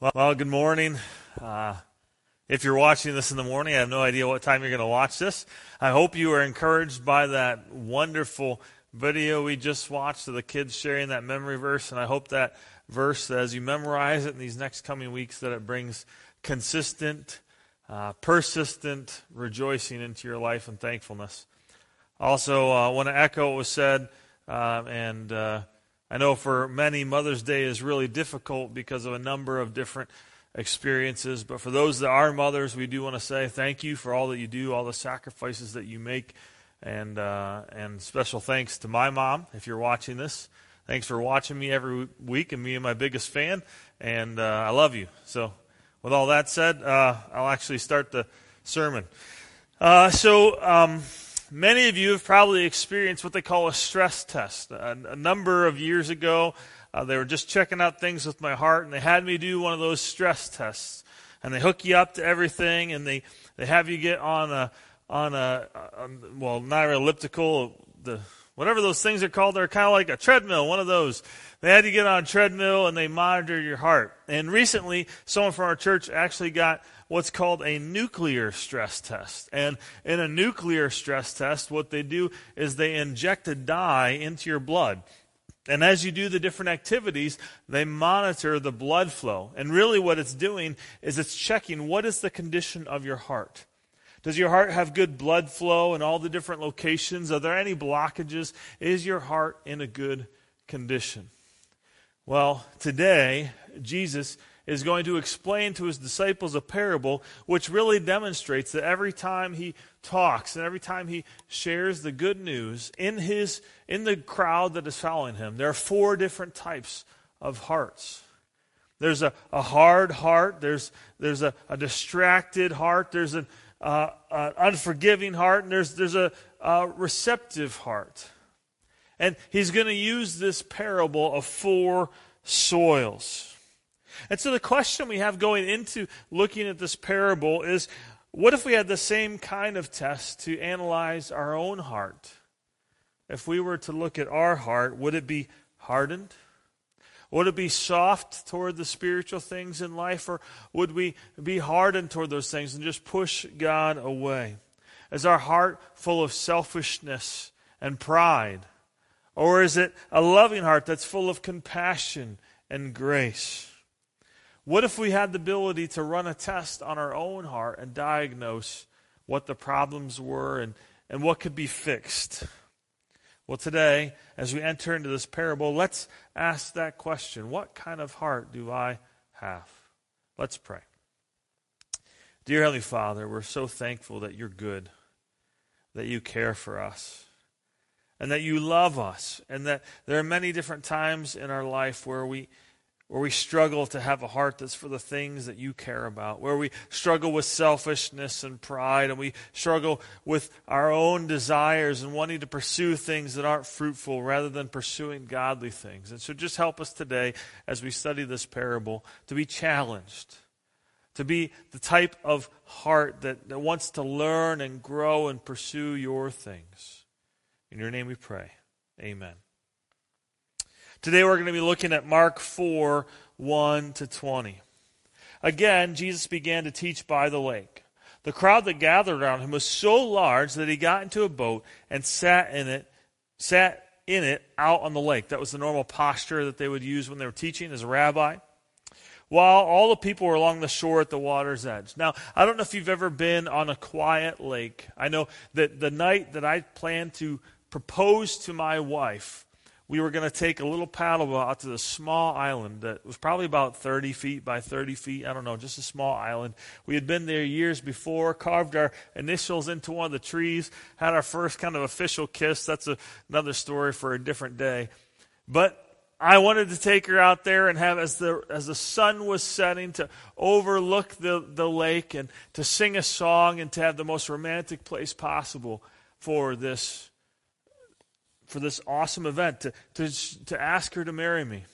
Well, good morning. If you're watching this in the morning, I have no idea what time you're going to watch this. I hope you were encouraged by that wonderful video we just watched of the kids sharing that memory verse, and I hope that verse, that as you memorize it in these next coming weeks, that it brings consistent, persistent rejoicing into your life and thankfulness. Also, I want to echo what was said, I know for many, Mother's Day is really difficult because of a number of different experiences. But for those that are mothers, we do want to say thank you for all that you do, all the sacrifices that you make. And special thanks to my mom, if you're watching this. Thanks for watching me every week and being my biggest fan. And I love you. So with all that said, I'll actually start the sermon. Many of you have probably experienced what they call a stress test. A number of years ago, they were just checking out things with my heart, and they had me do one of those stress tests. And they hook you up to everything, and they have you get on a not an elliptical, whatever those things are called. They're kind of like a treadmill, one of those. They had you get on a treadmill, and they monitor your heart. And recently, someone from our church actually got what's called a nuclear stress test. And in a nuclear stress test, what they do is they inject a dye into your blood. And as you do the different activities, they monitor the blood flow. And really what it's doing is it's checking what is the condition of your heart. Does your heart have good blood flow in all the different locations? Are there any blockages? Is your heart in a good condition? Well, today, Jesus is going to explain to his disciples a parable which really demonstrates that every time he talks and every time he shares the good news in the crowd that is following him, there are four different types of hearts. There's a hard heart. There's a distracted heart. There's an unforgiving heart. And there's a receptive heart. And he's going to use this parable of four soils. And so the question we have going into looking at this parable is, what if we had the same kind of test to analyze our own heart? If we were to look at our heart, would it be hardened? Would it be soft toward the spiritual things in life? Or would we be hardened toward those things and just push God away? Is our heart full of selfishness and pride? Or is it a loving heart that's full of compassion and grace? What if we had the ability to run a test on our own heart and diagnose what the problems were and what could be fixed? Well, today, as we enter into this parable, let's ask that question. What kind of heart do I have? Let's pray. Dear Heavenly Father, we're so thankful that you're good, that you care for us, and that you love us, and that there are many different times in our life where we struggle to have a heart that's for the things that you care about, where we struggle with selfishness and pride, and we struggle with our own desires and wanting to pursue things that aren't fruitful rather than pursuing godly things. And so just help us today as we study this parable to be challenged, to be the type of heart that wants to learn and grow and pursue your things. In your name we pray. Amen. Today we're going to be looking at Mark 4, 1-20. Again, Jesus began to teach by the lake. The crowd that gathered around him was so large that he got into a boat and sat in it out on the lake. That was the normal posture that they would use when they were teaching as a rabbi, while all the people were along the shore at the water's edge. Now, I don't know if you've ever been on a quiet lake. I know that the night that I planned to propose to my wife, we were going to take a little paddle boat out to the small island that was probably about 30 feet by 30 feet. I don't know, just a small island. We had been there years before, carved our initials into one of the trees, had our first kind of official kiss. That's another story for a different day. But I wanted to take her out there and have, as the sun was setting, to overlook the lake and to sing a song and to have the most romantic place possible for this awesome event, to ask her to marry me.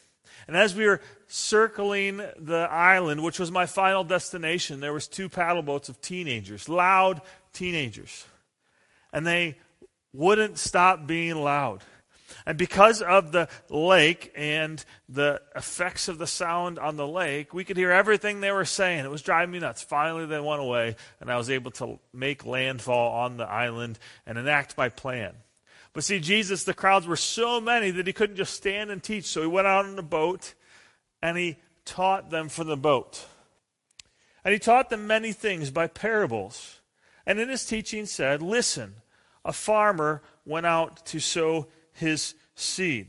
And as we were circling the island, which was my final destination, there was two paddle boats of teenagers, loud teenagers. And they wouldn't stop being loud. And because of the lake and the effects of the sound on the lake, we could hear everything they were saying. It was driving me nuts. Finally, they went away, and I was able to make landfall on the island and enact my plan. But see, Jesus, the crowds were so many that he couldn't just stand and teach. So he went out on the boat, and he taught them from the boat. And he taught them many things by parables. And in his teaching said, listen, a farmer went out to sow his seed.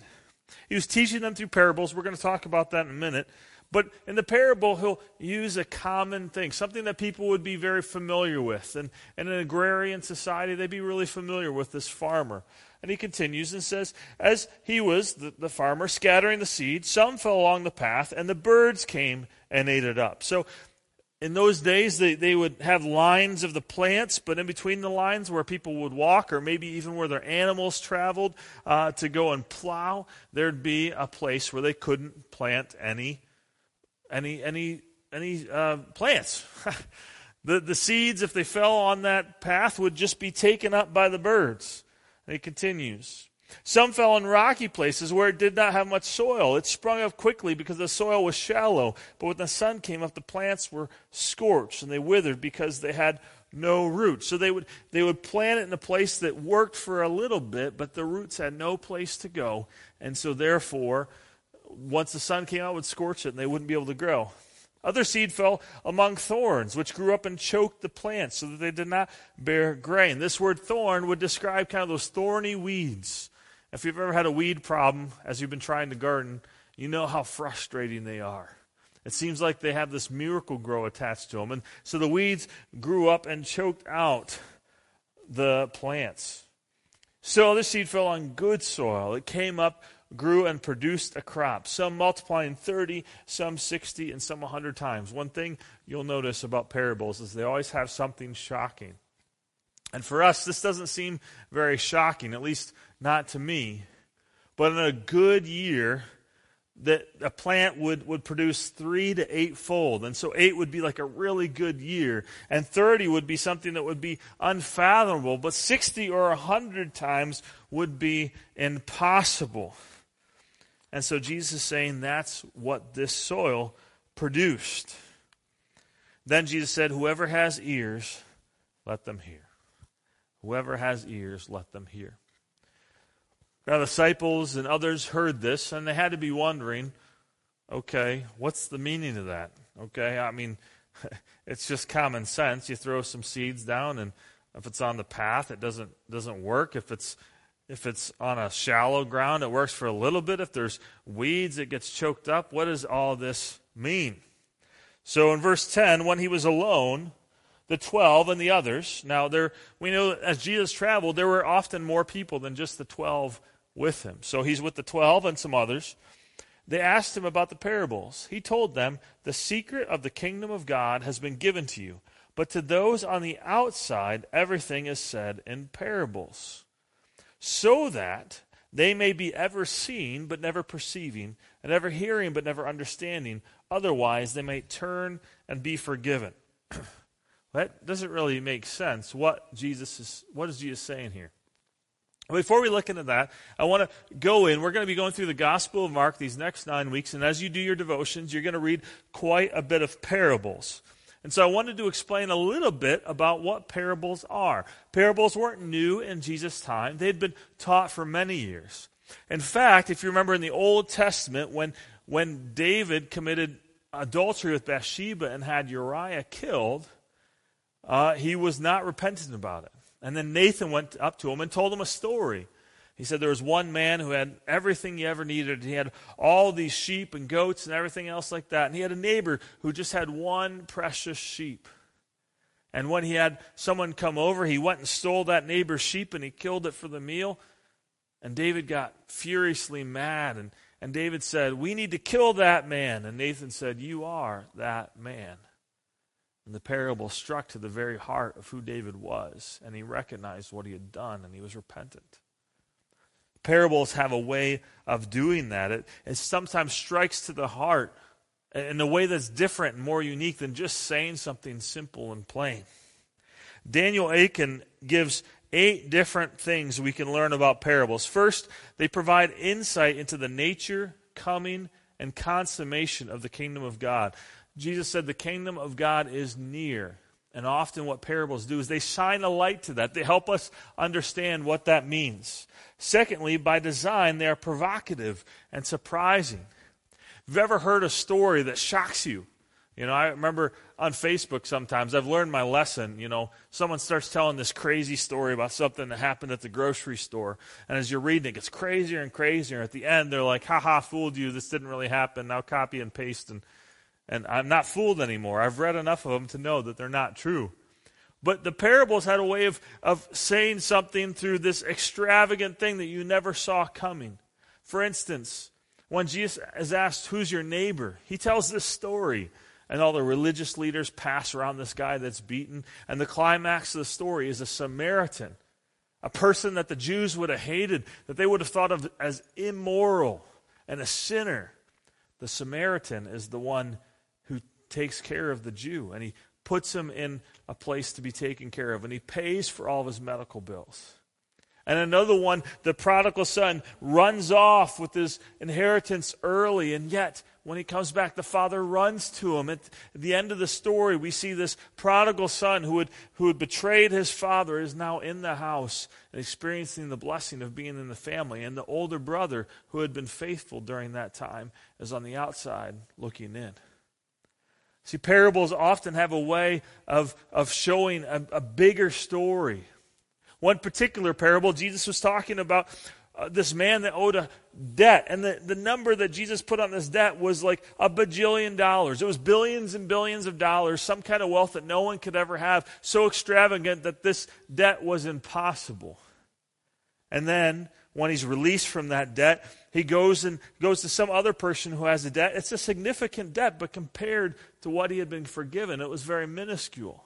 He was teaching them through parables. We're going to talk about that in a minute. But in the parable, he'll use a common thing, something that people would be very familiar with. And in an agrarian society, they'd be really familiar with this farmer. And he continues and says, as he was, the farmer, scattering the seed, some fell along the path, and the birds came and ate it up. So in those days, they would have lines of the plants, but in between the lines where people would walk or maybe even where their animals traveled to go and plow, there'd be a place where they couldn't plant any plants. The seeds, if they fell on that path, would just be taken up by the birds. And it continues. Some fell in rocky places where it did not have much soil. It sprung up quickly because the soil was shallow. But when the sun came up, the plants were scorched and they withered because they had no roots. So they would plant it in a place that worked for a little bit, but the roots had no place to go. And so therefore, once the sun came out, it would scorch it and they wouldn't be able to grow. Other seed fell among thorns, which grew up and choked the plants so that they did not bear grain. This word thorn would describe kind of those thorny weeds. If you've ever had a weed problem as you've been trying to garden, you know how frustrating they are. It seems like they have this Miracle-Gro attached to them. And so the weeds grew up and choked out the plants. So the seed fell on good soil. It came up, grew, and produced a crop, some multiplying 30, some 60, and some 100 times. One thing you'll notice about parables is they always have something shocking. And for us, this doesn't seem very shocking, at least not to me. But in a good year, that a plant would produce 3 to 8-fold. And so 8 would be like a really good year. And 30 would be something that would be unfathomable. But 60 or 100 times would be impossible. And so Jesus is saying that's what this soil produced. Then Jesus said, whoever has ears, let them hear. Whoever has ears, let them hear. Now, the disciples and others heard this, and they had to be wondering, okay, what's the meaning of that? Okay, I mean, it's just common sense. You throw some seeds down, and if it's on the path, it doesn't work. If it's on a shallow ground, it works for a little bit. If there's weeds, it gets choked up. What does all this mean? So in verse 10, when he was alone, the 12 and the others. Now, we know as Jesus traveled, there were often more people than just the 12 with him. So he's with the 12 and some others. They asked him about the parables. He told them, the secret of the kingdom of God has been given to you, but to those on the outside, everything is said in parables, so that they may be ever seen but never perceiving, and ever hearing but never understanding. Otherwise, they may turn and be forgiven. That doesn't really make sense. What is Jesus saying here? Before we look into that, I want to go in. We're going to be going through the Gospel of Mark these next 9 weeks, and as you do your devotions, you're going to read quite a bit of parables. And so I wanted to explain a little bit about what parables are. Parables weren't new in Jesus' time. They'd been taught for many years. In fact, if you remember in the Old Testament, when David committed adultery with Bathsheba and had Uriah killed, he was not repentant about it. And then Nathan went up to him and told him a story. He said there was one man who had everything he ever needed. He had all these sheep and goats and everything else like that. And he had a neighbor who just had one precious sheep. And when he had someone come over, he went and stole that neighbor's sheep and he killed it for the meal. And David got furiously mad. And David said, we need to kill that man. And Nathan said, you are that man. And the parable struck to the very heart of who David was, and he recognized what he had done, and he was repentant. Parables have a way of doing that. It sometimes strikes to the heart in a way that's different and more unique than just saying something simple and plain. Daniel Akin gives 8 different things we can learn about parables. First, they provide insight into the nature, coming, and consummation of the kingdom of God. Jesus said the kingdom of God is near. And often what parables do is they shine a light to that. They help us understand what that means. Secondly, by design, they are provocative and surprising. Have you ever heard a story that shocks you? You know, I remember on Facebook sometimes, I've learned my lesson, you know, someone starts telling this crazy story about something that happened at the grocery store. And as you're reading, it gets crazier and crazier. At the end, they're like, ha, fooled you. This didn't really happen. Now copy and paste. And I'm not fooled anymore. I've read enough of them to know that they're not true. But the parables had a way of saying something through this extravagant thing that you never saw coming. For instance, when Jesus is asked, who's your neighbor? He tells this story. And all the religious leaders pass around this guy that's beaten. And the climax of the story is a Samaritan, a person that the Jews would have hated, that they would have thought of as immoral and a sinner. The Samaritan is the one who takes care of the Jew, and he puts him in a place to be taken care of, and he pays for all of his medical bills. And another one, the prodigal son runs off with his inheritance early, and yet when he comes back, the father runs to him. At the end of the story, we see this prodigal son who had betrayed his father is now in the house and experiencing the blessing of being in the family. And the older brother, who had been faithful during that time, is on the outside looking in. See, parables often have a way of showing a bigger story. One particular parable, Jesus was talking about this man that owed a debt. And the number that Jesus put on this debt was like a bajillion dollars. It was billions and billions of dollars, some kind of wealth that no one could ever have, so extravagant that this debt was impossible. And then when he's released from that debt, he goes to some other person who has a debt. It's a significant debt, but compared to what he had been forgiven, it was very minuscule.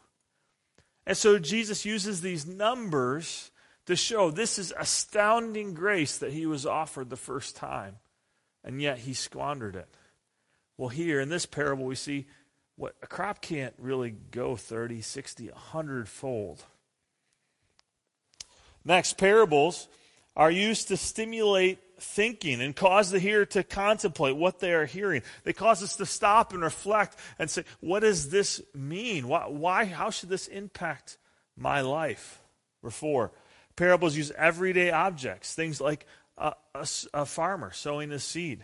And so Jesus uses these numbers to show this is astounding grace that he was offered the first time, and yet he squandered it. Well, here in this parable, we see what a crop can't really go 30, 60, 100 fold. Next, parables are used to stimulate thinking and cause the hearer to contemplate what they are hearing. They cause us to stop and reflect and say, what does this mean? Why? How should this impact my life? Or four, parables use everyday objects, things like a farmer sowing his seed,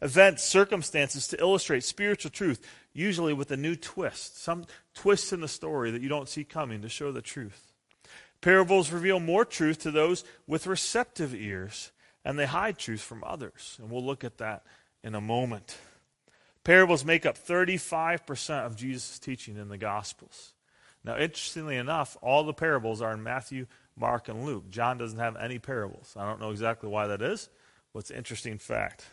events, circumstances to illustrate spiritual truth, usually with a new twist, some twist in the story that you don't see coming to show the truth. Parables reveal more truth to those with receptive ears, and they hide truth from others. And we'll look at that in a moment. Parables make up 35% of Jesus' teaching in the Gospels. Now, interestingly enough, all the parables are in Matthew, Mark, and Luke. John doesn't have any parables. I don't know exactly why that is, but it's an interesting fact.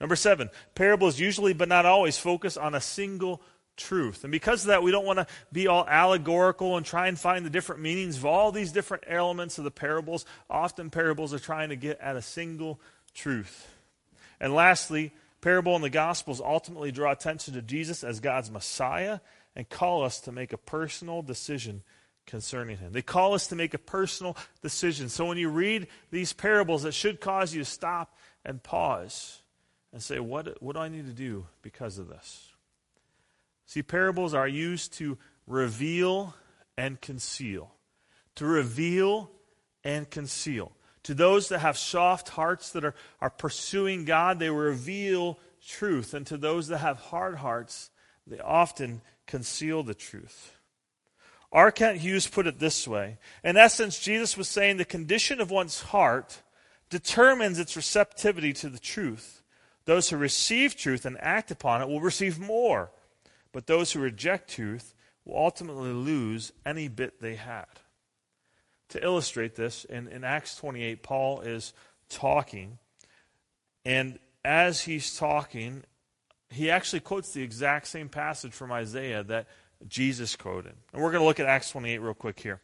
Number 7, parables usually but not always focus on a single truth. And because of that, we don't want to be all allegorical and try and find the different meanings of all these different elements of the parables. Often parables are trying to get at a single truth. And lastly, parable in the Gospels ultimately draw attention to Jesus as God's Messiah and call us to make a personal decision concerning him. They call us to make a personal decision. So when you read these parables, it should cause you to stop and pause and say, what do I need to do because of this? See, parables are used to reveal and conceal. To reveal and conceal. To those that have soft hearts that are pursuing God, they reveal truth. And to those that have hard hearts, they often conceal the truth. R. Kent Hughes put it this way. In essence, Jesus was saying the condition of one's heart determines its receptivity to the truth. Those who receive truth and act upon it will receive more. But those who reject truth will ultimately lose any bit they had. To illustrate this, in Acts 28, Paul is talking. And as he's talking, he actually quotes the exact same passage from Isaiah that Jesus quoted. And we're going to look at Acts 28 real quick here.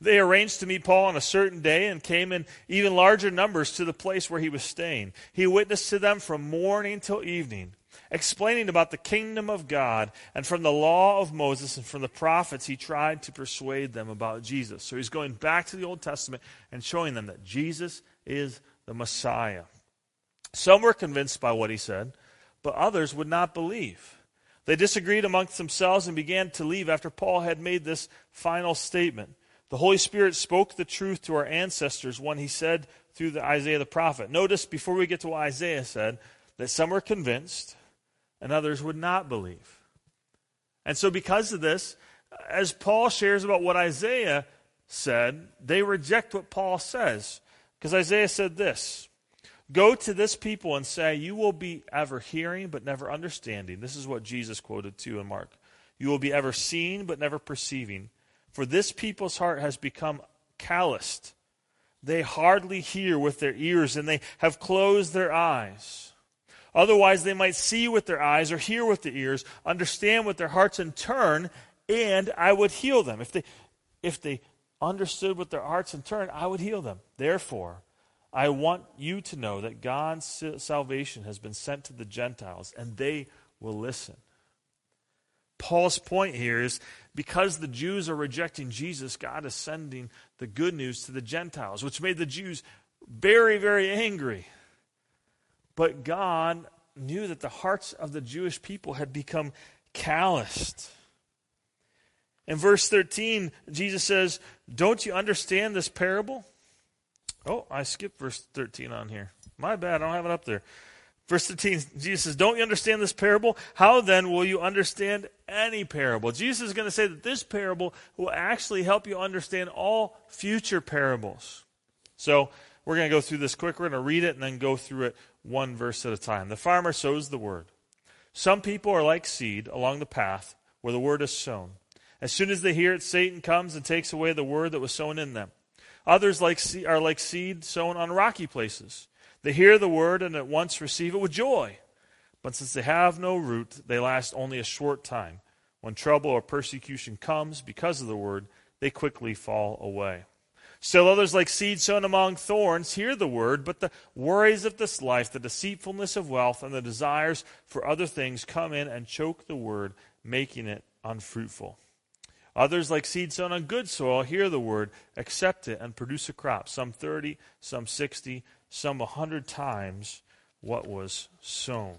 They arranged to meet Paul on a certain day and came in even larger numbers to the place where he was staying. He witnessed to them from morning till evening, explaining about the kingdom of God, and from the law of Moses and from the prophets, he tried to persuade them about Jesus. So he's going back to the Old Testament and showing them that Jesus is the Messiah. Some were convinced by what he said, but others would not believe. They disagreed amongst themselves and began to leave after Paul had made this final statement. The Holy Spirit spoke the truth to our ancestors when he said through Isaiah the prophet. Notice before we get to what Isaiah said, that some were convinced and others would not believe. And so because of this, as Paul shares about what Isaiah said, they reject what Paul says. Because Isaiah said this, "Go to this people and say, you will be ever hearing but never understanding." This is what Jesus quoted too in Mark. "You will be ever seeing but never perceiving. For this people's heart has become calloused. They hardly hear with their ears, and they have closed their eyes. Otherwise they might see with their eyes or hear with their ears, understand with their hearts and turn, and I would heal them." If they understood with their hearts and turn, I would heal them. "Therefore, I want you to know that God's salvation has been sent to the Gentiles, and they will listen." Paul's point here is because the Jews are rejecting Jesus, God is sending the good news to the Gentiles, which made the Jews very, very angry. But God knew that the hearts of the Jewish people had become calloused. In verse 13, Jesus says, "Don't you understand this parable?" Oh, I skipped verse 13 on here. My bad, I don't have it up there. Verse 13, Jesus says, "Don't you understand this parable? How then will you understand any parable?" Jesus is going to say that this parable will actually help you understand all future parables. So we're going to go through this quick. We're going to read it and then go through it one verse at a time. "The farmer sows the word. Some people are like seed along the path where the word is sown. As soon as they hear it, Satan comes and takes away the word that was sown in them. Others are like seed sown on rocky places. They hear the word and at once receive it with joy. But since they have no root, they last only a short time. When trouble or persecution comes because of the word, they quickly fall away. Still others, like seed sown among thorns, hear the word, but the worries of this life, the deceitfulness of wealth, and the desires for other things come in and choke the word, making it unfruitful. Others, like seed sown on good soil, hear the word, accept it, and produce a crop, some 30, some 60, some 100 times what was sown."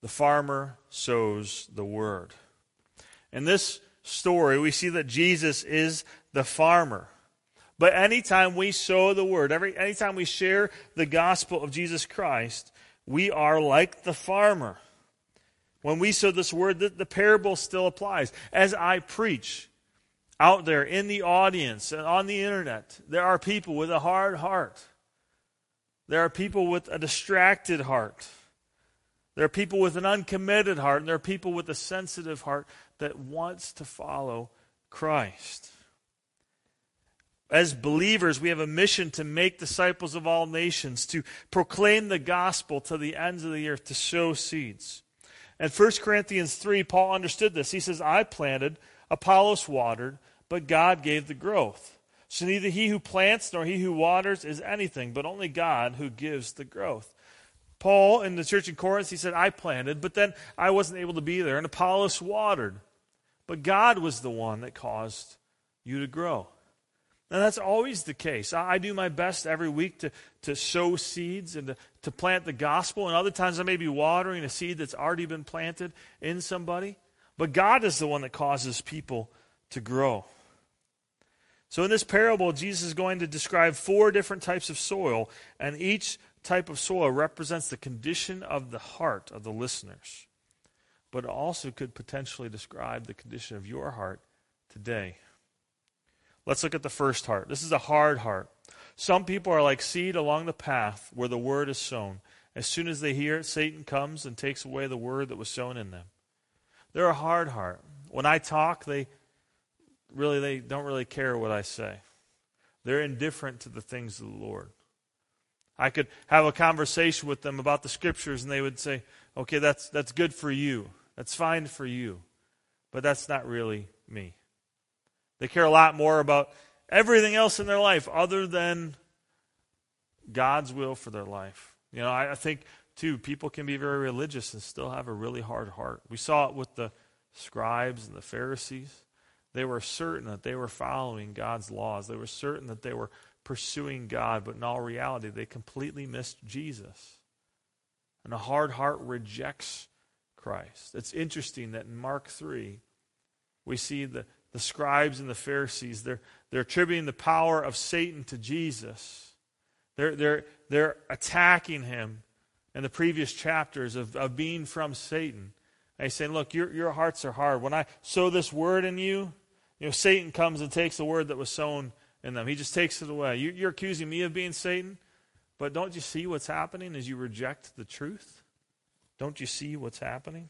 The farmer sows the word. In this story, we see that Jesus is the farmer. But anytime we sow the word, anytime we share the gospel of Jesus Christ, we are like the farmer. When we sow this word, the parable still applies. As I preach, out there in the audience and on the internet, there are people with a hard heart. There are people with a distracted heart. There are people with an uncommitted heart. And there are people with a sensitive heart that wants to follow Christ. As believers, we have a mission to make disciples of all nations, to proclaim the gospel to the ends of the earth, to sow seeds. In 1 Corinthians 3, Paul understood this. He says, "I planted, Apollos watered, but God gave the growth. So neither he who plants nor he who waters is anything, but only God who gives the growth." Paul, in the church in Corinth, he said, "I planted, but then I wasn't able to be there. And Apollos watered. But God was the one that caused you to grow." And that's always the case. I do my best every week to sow seeds and to plant the gospel. And other times I may be watering a seed that's already been planted in somebody. But God is the one that causes people to grow. So in this parable, Jesus is going to describe four different types of soil, and each type of soil represents the condition of the heart of the listeners. But it also could potentially describe the condition of your heart today. Let's look at the first heart. This is a hard heart. Some people are like seed along the path where the word is sown. As soon as they hear it, Satan comes and takes away the word that was sown in them. They're a hard heart. When I talk, they don't really care what I say. They're indifferent to the things of the Lord. I could have a conversation with them about the scriptures, and they would say, "Okay, that's good for you. That's fine for you. But that's not really me." They care a lot more about everything else in their life other than God's will for their life. You know, I think, too, people can be very religious and still have a really hard heart. We saw it with the scribes and the Pharisees. They were certain that they were following God's laws. They were certain that they were pursuing God, but in all reality, they completely missed Jesus. And a hard heart rejects Christ. It's interesting that in Mark 3, we see the scribes and the Pharisees, they're attributing the power of Satan to Jesus. They're attacking him in the previous chapters of being from Satan. And he's saying, look, your hearts are hard. When I sow this word in you, you know, Satan comes and takes the word that was sown in them. He just takes it away. You're accusing me of being Satan, but don't you see what's happening as you reject the truth? Don't you see what's happening?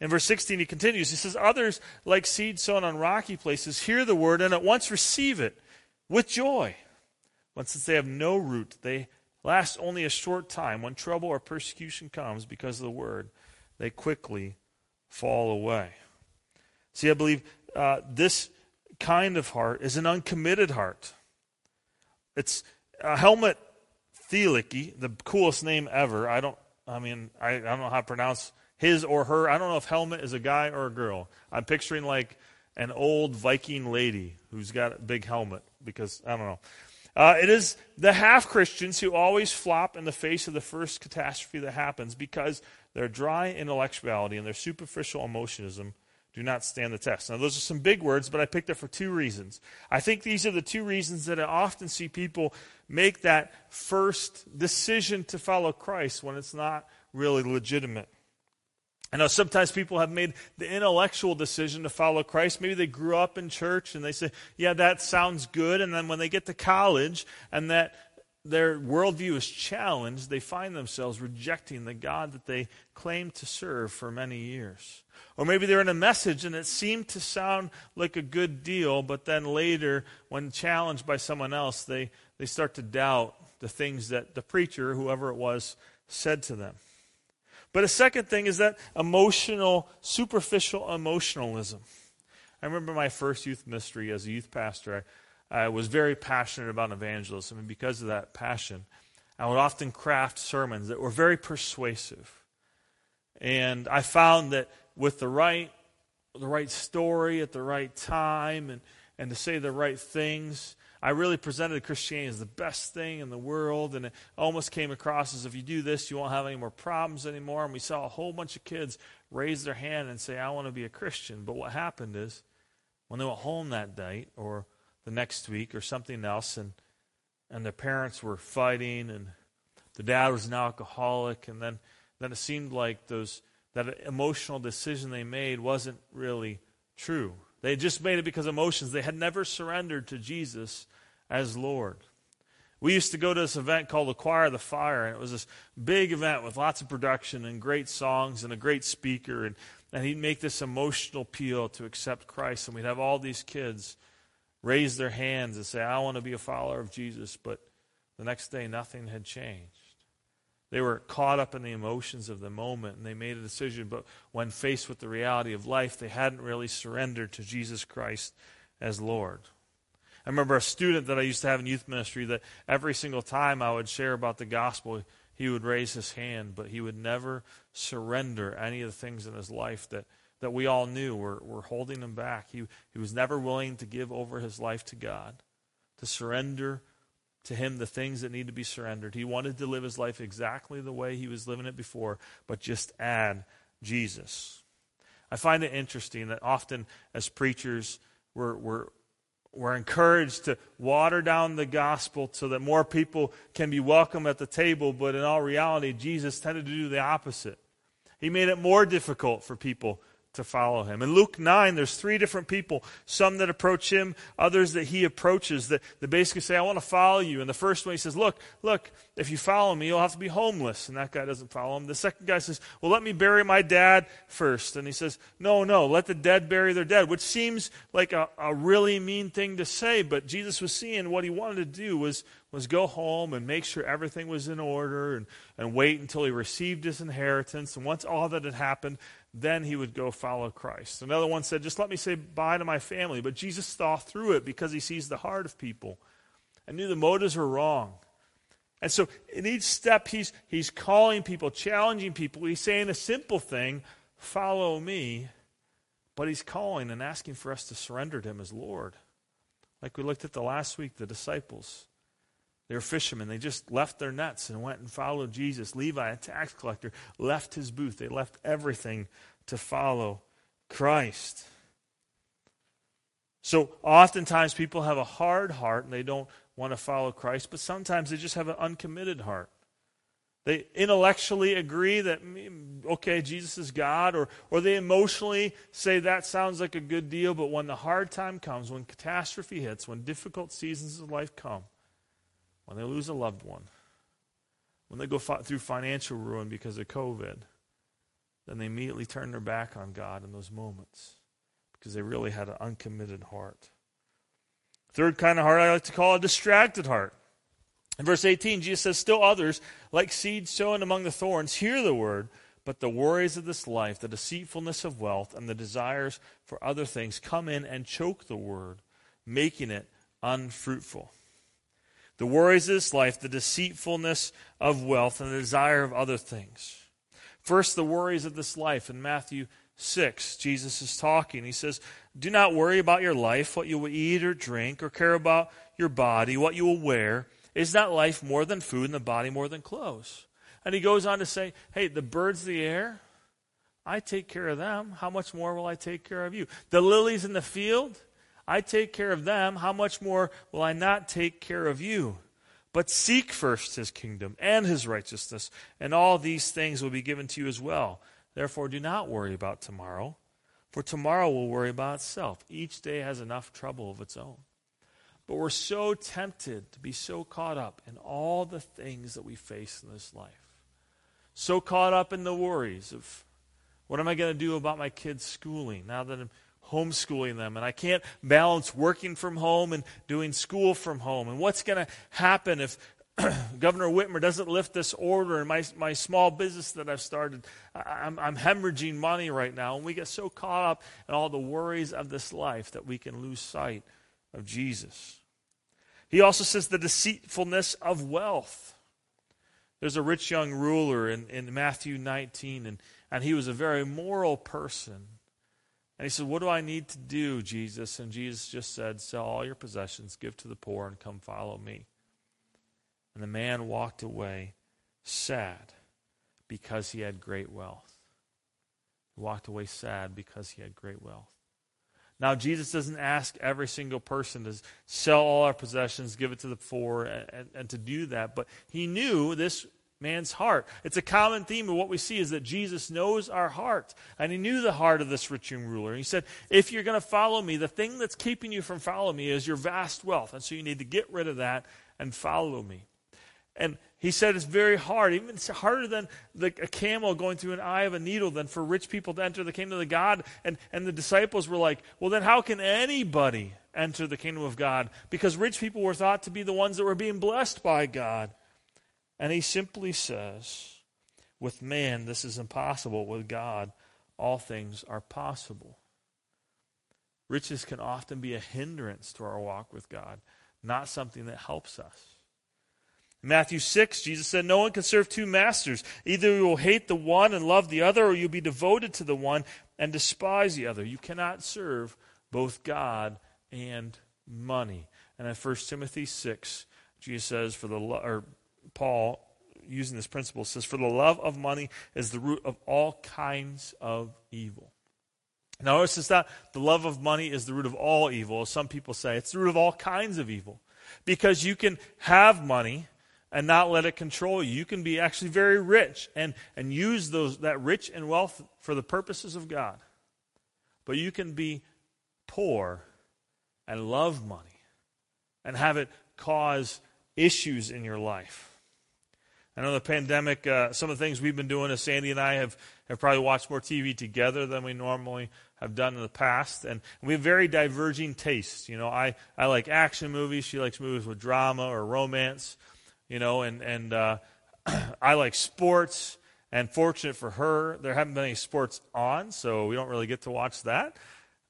In verse 16, he continues. He says, others, like seed sown on rocky places, hear the word and at once receive it with joy. But since they have no root, they last only a short time. When trouble or persecution comes because of the word, they quickly fall away. See, I believe this kind of heart is an uncommitted heart. It's Helmut Thielicke, the coolest name ever. I don't know how to pronounce his or her. I don't know if Helmut is a guy or a girl. I'm picturing like an old Viking lady who's got a big helmet because, I don't know. It is the half-Christians who always flop in the face of the first catastrophe that happens because their dry intellectuality and their superficial emotionism do not stand the test. Now, those are some big words, but I picked up for two reasons. I think these are the two reasons that I often see people make that first decision to follow Christ when it's not really legitimate. I know sometimes people have made the intellectual decision to follow Christ. Maybe they grew up in church and they say, yeah, that sounds good. And then when they get to college and that their worldview is challenged, they find themselves rejecting the God that they claimed to serve for many years. Or maybe they're in a message and it seemed to sound like a good deal, but then later when challenged by someone else, they start to doubt the things that the preacher, whoever it was, said to them. But a second thing is that superficial emotionalism. I remember my first youth ministry as a youth pastor. I was very passionate about evangelism, and because of that passion, I would often craft sermons that were very persuasive. And I found that with the right story at the right time and to say the right things, I really presented Christianity as the best thing in the world, and it almost came across as if you do this, you won't have any more problems anymore. And we saw a whole bunch of kids raise their hand and say, I want to be a Christian. But what happened is when they went home that night or the next week or something else, and their parents were fighting, and the dad was an alcoholic, and then it seemed like that emotional decision they made wasn't really true. They just made it because of emotions. They had never surrendered to Jesus as Lord. We used to go to this event called Acquire the Fire, and it was this big event with lots of production and great songs and a great speaker, and he'd make this emotional appeal to accept Christ, and we'd have all these kids raise their hands and say, I want to be a follower of Jesus, but the next day nothing had changed. They were caught up in the emotions of the moment, and they made a decision, but when faced with the reality of life, they hadn't really surrendered to Jesus Christ as Lord. I remember a student that I used to have in youth ministry that every single time I would share about the gospel, he would raise his hand, but he would never surrender any of the things in his life that we all knew were holding him back. He was never willing to give over his life to God, to surrender to him the things that need to be surrendered. He wanted to live his life exactly the way he was living it before, but just add Jesus. I find it interesting that often as preachers, we're encouraged to water down the gospel so that more people can be welcome at the table, but in all reality, Jesus tended to do the opposite. He made it more difficult for people to follow him. In Luke 9, there's three different people, some that approach him, others that he approaches, that basically say, I want to follow you. And the first one, he says, look, if you follow me, you'll have to be homeless. And that guy doesn't follow him. The second guy says, well, let me bury my dad first. And he says, no, let the dead bury their dead, which seems like a really mean thing to say, but Jesus was seeing what he wanted to do was was go home and make sure everything was in order and wait until he received his inheritance. And once all that had happened, then he would go follow Christ. Another one said, just let me say bye to my family. But Jesus saw through it because he sees the heart of people and knew the motives were wrong. And so in each step, he's calling people, challenging people. He's saying a simple thing, follow me. But he's calling and asking for us to surrender to him as Lord. Like we looked at the last week, the disciples. They were fishermen. They just left their nets and went and followed Jesus. Levi, a tax collector, left his booth. They left everything to follow Christ. So oftentimes people have a hard heart and they don't want to follow Christ, but sometimes they just have an uncommitted heart. They intellectually agree that, okay, Jesus is God, or they emotionally say that sounds like a good deal, but when the hard time comes, when catastrophe hits, when difficult seasons of life come, when they lose a loved one, when they go through financial ruin because of COVID, then they immediately turn their back on God in those moments because they really had an uncommitted heart. Third kind of heart I like to call a distracted heart. In verse 18, Jesus says, still others, like seed sown among the thorns, hear the word, but the worries of this life, the deceitfulness of wealth, and the desires for other things come in and choke the word, making it unfruitful. The worries of this life, the deceitfulness of wealth, and the desire of other things. First, the worries of this life. In Matthew 6, Jesus is talking. He says, do not worry about your life, what you will eat or drink, or care about your body, what you will wear. Is not life more than food and the body more than clothes? And he goes on to say, hey, the birds of the air, I take care of them. How much more will I take care of you? The lilies in the field, I take care of them. How much more will I not take care of you? But seek first his kingdom and his righteousness, and all these things will be given to you as well. Therefore, do not worry about tomorrow, for tomorrow will worry about itself. Each day has enough trouble of its own. But we're so tempted to be so caught up in all the things that we face in this life. So caught up in the worries of, what am I going to do about my kids' schooling now that I'm homeschooling them and I can't balance working from home and doing school from home? And what's going to happen if Governor Whitmer doesn't lift this order and my small business that I've started, I'm hemorrhaging money right now? And we get so caught up in all the worries of this life that we can lose sight of Jesus. He also says the deceitfulness of wealth. There's a rich young ruler in Matthew 19, and he was a very moral person. And he said, what do I need to do, Jesus? And Jesus just said, sell all your possessions, give to the poor, and come follow me. And the man walked away sad because he had great wealth. He walked away sad because he had great wealth. Now, Jesus doesn't ask every single person to sell all our possessions, give it to the poor, and to do that. But he knew this man's heart. It's a common theme of what we see is that Jesus knows our heart. And he knew the heart of this rich young ruler. And he said, if you're going to follow me, the thing that's keeping you from following me is your vast wealth. And so you need to get rid of that and follow me. And he said it's very hard, even it's harder than a camel going through an eye of a needle than for rich people to enter the kingdom of God. And the disciples were like, well, then how can anybody enter the kingdom of God? Because rich people were thought to be the ones that were being blessed by God. And he simply says, with man, this is impossible. With God, all things are possible. Riches can often be a hindrance to our walk with God, not something that helps us. Matthew 6, Jesus said, no one can serve two masters. Either you will hate the one and love the other, or you'll be devoted to the one and despise the other. You cannot serve both God and money. And in 1 Timothy 6, Jesus says, Paul, using this principle, says, for the love of money is the root of all kinds of evil. Now, notice it's not the love of money is the root of all evil. As some people say, it's the root of all kinds of evil. Because you can have money and not let it control you. You can be actually very rich and use that rich and wealth for the purposes of God. But you can be poor and love money and have it cause issues in your life. I know the pandemic, some of the things we've been doing is Sandy and I have probably watched more TV together than we normally have done in the past. And we have very diverging tastes. You know, I like action movies. She likes movies with drama or romance, you know, and I like sports. And fortunate for her, there haven't been any sports on, so we don't really get to watch that.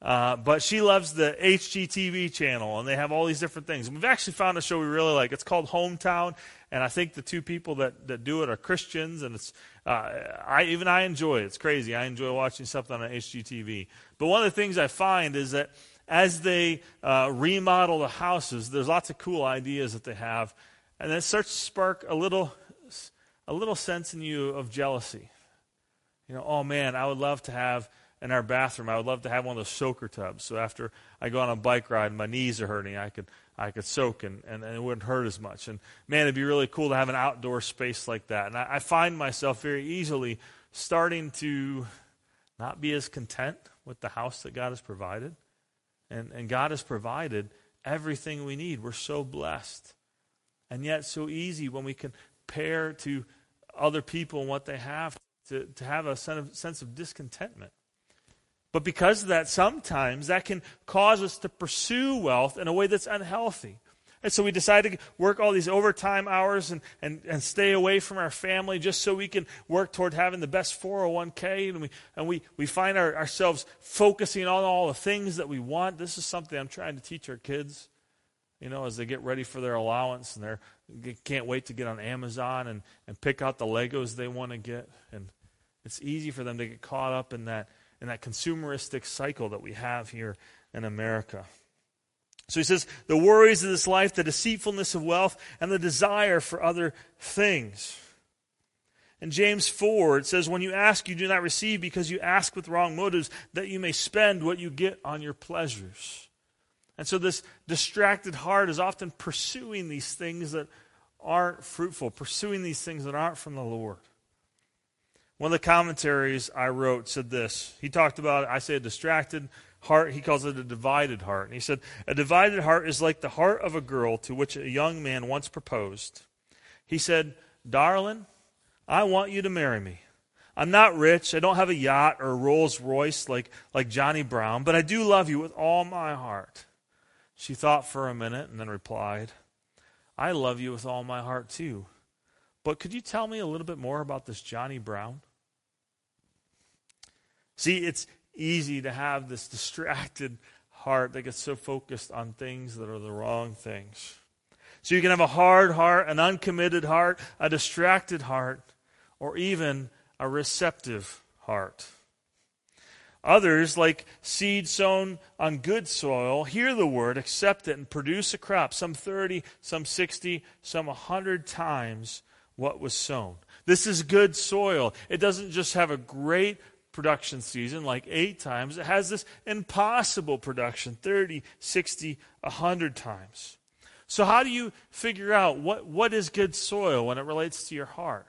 But she loves the HGTV channel, and they have all these different things. And we've actually found a show we really like. It's called Hometown, and I think the two people that do it are Christians, and it's I enjoy it. It's crazy. I enjoy watching something on HGTV. But one of the things I find is that as they remodel the houses, there's lots of cool ideas that they have, and it starts to spark a little sense in you of jealousy. You know, oh man, I would love to have in our bathroom, I would love to have one of those soaker tubs. So after I go on a bike ride and my knees are hurting, I could soak and it wouldn't hurt as much. And man, it'd be really cool to have an outdoor space like that. And I find myself very easily starting to not be as content with the house that God has provided. And God has provided everything we need. We're so blessed. And yet so easy when we compare to other people and what they have to have a sense of discontentment. But because of that, sometimes that can cause us to pursue wealth in a way that's unhealthy. And so we decide to work all these overtime hours and stay away from our family just so we can work toward having the best 401k. And we find ourselves focusing on all the things that we want. This is something I'm trying to teach our kids, you know, as they get ready for their allowance. And they can't wait to get on Amazon and pick out the Legos they want to get. And it's easy for them to get caught up in that consumeristic cycle that we have here in America. So he says, the worries of this life, the deceitfulness of wealth, and the desire for other things. In James 4, it says, when you ask, you do not receive because you ask with wrong motives, that you may spend what you get on your pleasures. And so this distracted heart is often pursuing these things that aren't fruitful, pursuing these things that aren't from the Lord. One of the commentaries I wrote said this. He talked about, I say, a distracted heart. He calls it a divided heart. And he said, a divided heart is like the heart of a girl to which a young man once proposed. He said, darling, I want you to marry me. I'm not rich. I don't have a yacht or a Rolls Royce like Johnny Brown, but I do love you with all my heart. She thought for a minute and then replied, I love you with all my heart too. But could you tell me a little bit more about this Johnny Brown? See, it's easy to have this distracted heart that gets so focused on things that are the wrong things. So you can have a hard heart, an uncommitted heart, a distracted heart, or even a receptive heart. Others, like seed sown on good soil, hear the word, accept it, and produce a crop, some 30, some 60, some 100 times what was sown. This is good soil. It doesn't just have a great production season like 8 times. It has this impossible production 30, 60, 100 times. So how do you figure out what is good soil when it relates to your heart?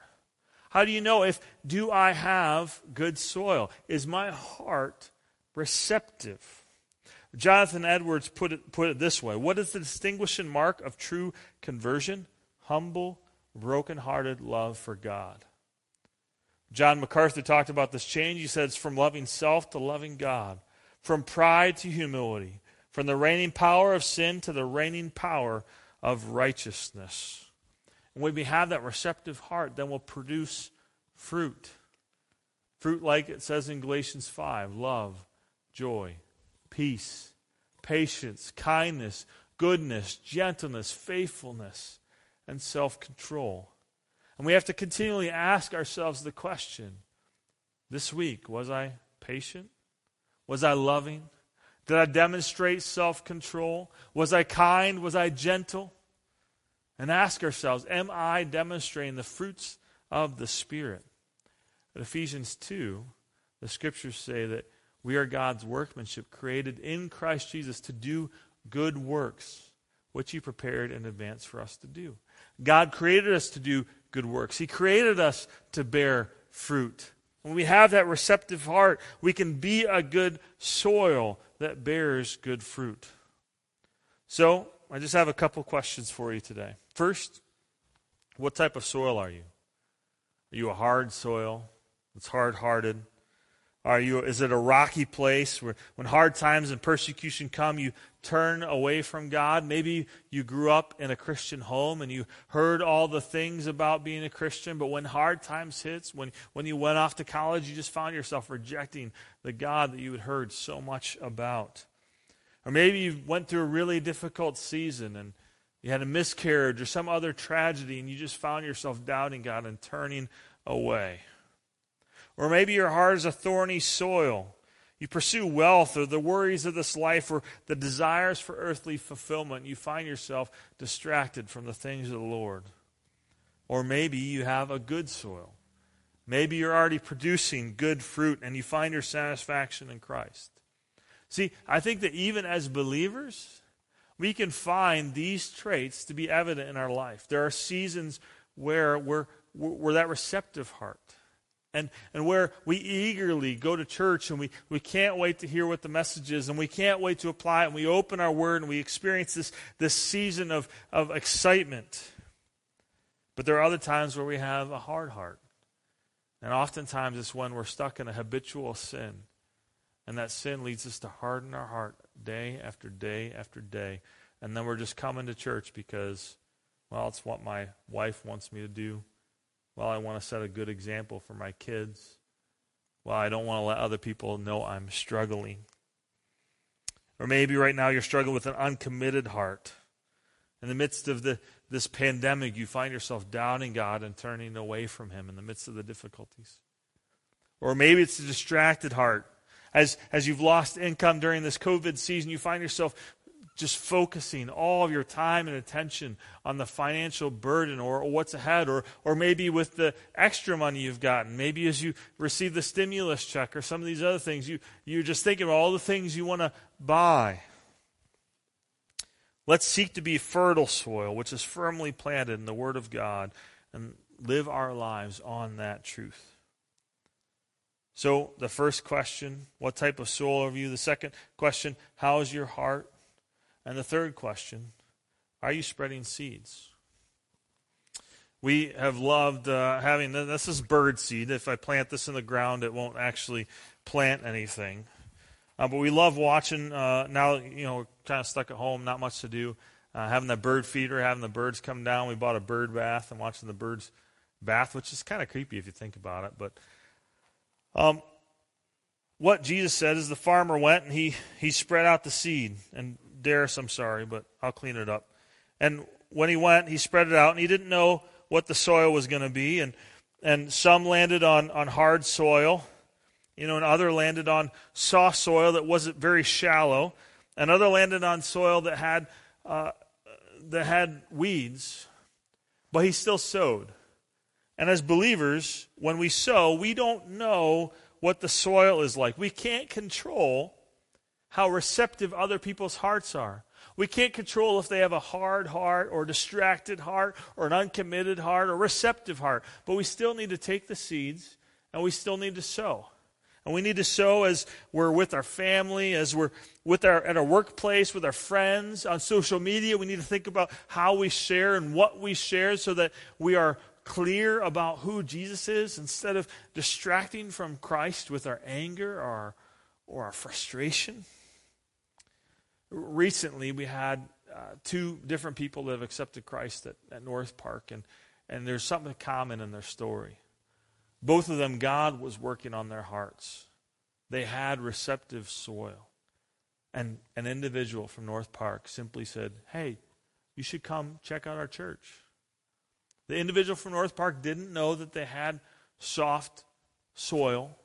How do you know do I have good soil? Is my heart receptive? Jonathan Edwards put it this way. What is the distinguishing mark of true conversion? Humble, brokenhearted love for God. John MacArthur talked about this change. He said it's from loving self to loving God, from pride to humility, from the reigning power of sin to the reigning power of righteousness. And when we have that receptive heart, then we'll produce fruit. Fruit like it says in Galatians 5, love, joy, peace, patience, kindness, goodness, gentleness, faithfulness, and self-control. And we have to continually ask ourselves the question, this week, was I patient? Was I loving? Did I demonstrate self-control? Was I kind? Was I gentle? And ask ourselves, am I demonstrating the fruits of the Spirit? In Ephesians 2, the Scriptures say that we are God's workmanship, created in Christ Jesus to do good works, which He prepared in advance for us to do. God created us to do good works. He created us to bear fruit. When we have that receptive heart, we can be a good soil that bears good fruit. So, I just have a couple questions for you today. First, what type of soil are you? Are you a hard soil that's hard-hearted? Are you? Is it a rocky place where when hard times and persecution come, you turn away from God? Maybe you grew up in a Christian home and you heard all the things about being a Christian, but when hard times hits, when you went off to college, you just found yourself rejecting the God that you had heard so much about. Or maybe you went through a really difficult season and you had a miscarriage or some other tragedy and you just found yourself doubting God and turning away. Or maybe your heart is a thorny soil. You pursue wealth or the worries of this life or the desires for earthly fulfillment. You find yourself distracted from the things of the Lord. Or maybe you have a good soil. Maybe you're already producing good fruit and you find your satisfaction in Christ. See, I think that even as believers, we can find these traits to be evident in our life. There are seasons where we're that receptive heart. And where we eagerly go to church and we can't wait to hear what the message is and we can't wait to apply it and we open our word and we experience this season of excitement. But there are other times where we have a hard heart. And oftentimes it's when we're stuck in a habitual sin. And that sin leads us to harden our heart day after day after day. And then we're just coming to church because, well, it's what my wife wants me to do. Well, I want to set a good example for my kids. Well, I don't want to let other people know I'm struggling. Or maybe right now you're struggling with an uncommitted heart. In the midst of this pandemic, you find yourself doubting God and turning away from Him in the midst of the difficulties. Or maybe it's a distracted heart. As you've lost income during this COVID season, you find yourself just focusing all of your time and attention on the financial burden or what's ahead, or maybe with the extra money you've gotten. Maybe as you receive the stimulus check or some of these other things, you're just thinking of all the things you want to buy. Let's seek to be fertile soil, which is firmly planted in the Word of God, and live our lives on that truth. So the first question, what type of soil are you? The second question, how is your heart? And the third question, are you spreading seeds? We have loved having, this is bird seed. If I plant this in the ground, it won't actually plant anything. But we love watching, now, we're kind of stuck at home, not much to do. Having the bird feeder, having the birds come down. We bought a bird bath and watching the birds bath, which is kind of creepy if you think about it. But what Jesus said is the farmer went and he spread out the seed and Darius, I'm sorry, but I'll clean it up. And when he went, he spread it out, and he didn't know what the soil was going to be. And some landed on hard soil, and other landed on soft soil that wasn't very shallow. And other landed on soil that had weeds, but he still sowed. And as believers, when we sow, we don't know what the soil is like. We can't control how receptive other people's hearts are. We can't control if they have a hard heart or a distracted heart or an uncommitted heart or a receptive heart. But we still need to take the seeds and we still need to sow. And we need to sow as we're with our family, as we're at our workplace, with our friends, on social media. We need to think about how we share and what we share so that we are clear about who Jesus is instead of distracting from Christ with our anger or our frustration. Recently, we had two different people that have accepted Christ at North Park, and there's something common in their story. Both of them, God was working on their hearts. They had receptive soil. And an individual from North Park simply said, "Hey, you should come check out our church." The individual from North Park didn't know that they had soft soil,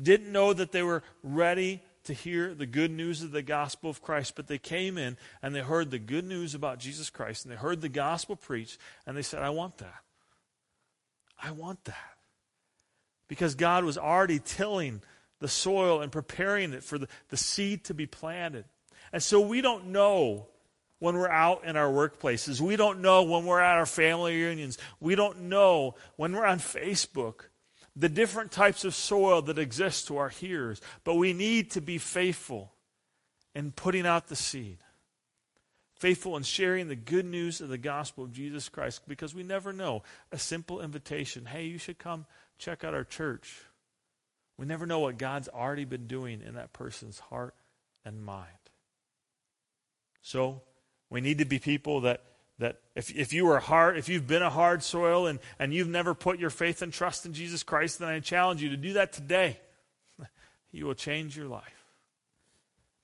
didn't know that they were ready to hear the good news of the gospel of Christ, but they came in and they heard the good news about Jesus Christ and they heard the gospel preached and they said, "I want that. I want that." Because God was already tilling the soil and preparing it for the seed to be planted. And so we don't know when we're out in our workplaces. We don't know when we're at our family reunions. We don't know when we're on Facebook the different types of soil that exist to our hearers. But we need to be faithful in putting out the seed. faithful in sharing the good news of the gospel of Jesus Christ, because we never know. A simple invitation, hey, you should come check out our church. We never know what God's already been doing in that person's heart and mind. So we need to be people that if you've been a hard soil and you've never put your faith and trust in Jesus Christ, then I challenge you to do that today. You will change your life.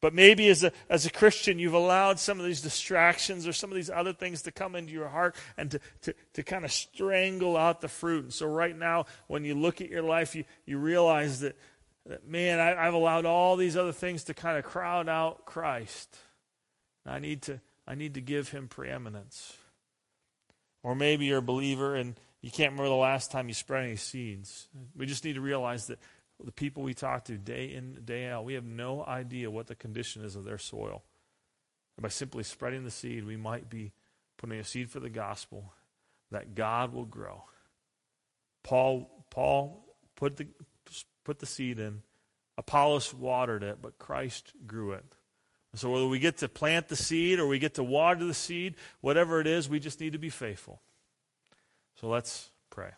But maybe as a Christian, you've allowed some of these distractions or some of these other things to come into your heart and to kind of strangle out the fruit. And so right now, when you look at your life, you realize that man, I've allowed all these other things to kind of crowd out Christ. And I need to give him preeminence. Or maybe you're a believer and you can't remember the last time you spread any seeds. We just need to realize that the people we talk to day in, day out, we have no idea what the condition is of their soil. And by simply spreading the seed, we might be putting a seed for the gospel that God will grow. Paul put the seed in. Apollos watered it, but Christ grew it. And so whether we get to plant the seed or we get to water the seed, whatever it is, we just need to be faithful. So let's pray.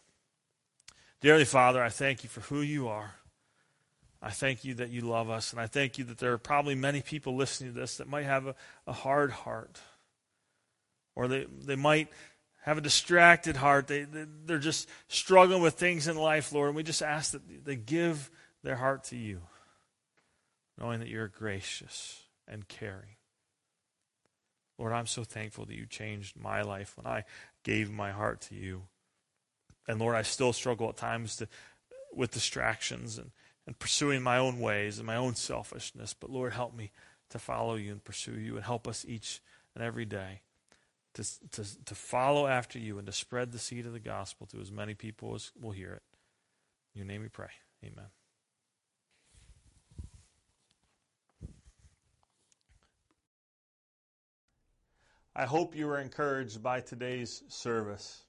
Dearly Father, I thank you for who you are. I thank you that you love us, and I thank you that there are probably many people listening to this that might have a hard heart, or they might have a distracted heart. They're just struggling with things in life, Lord, and we just ask that they give their heart to you, knowing that you're gracious and caring. Lord, I'm so thankful that you changed my life when I gave my heart to you. And Lord, I still struggle at times with distractions and pursuing my own ways and my own selfishness. But Lord, help me to follow you and pursue you, and help us each and every day to follow after you and to spread the seed of the gospel to as many people as will hear it. In your name we pray. Amen. I hope you were encouraged by today's service.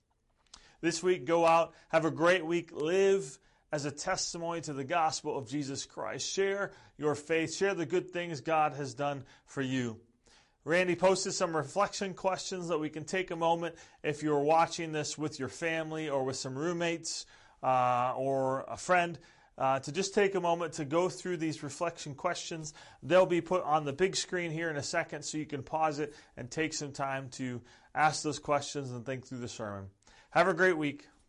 This week, go out, have a great week, live as a testimony to the gospel of Jesus Christ. Share your faith. Share the good things God has done for you. Randy posted some reflection questions that we can take a moment, if you're watching this with your family or with some roommates or a friend, to just take a moment to go through these reflection questions. They'll be put on the big screen here in a second, so you can pause it and take some time to ask those questions and think through the sermon. Have a great week.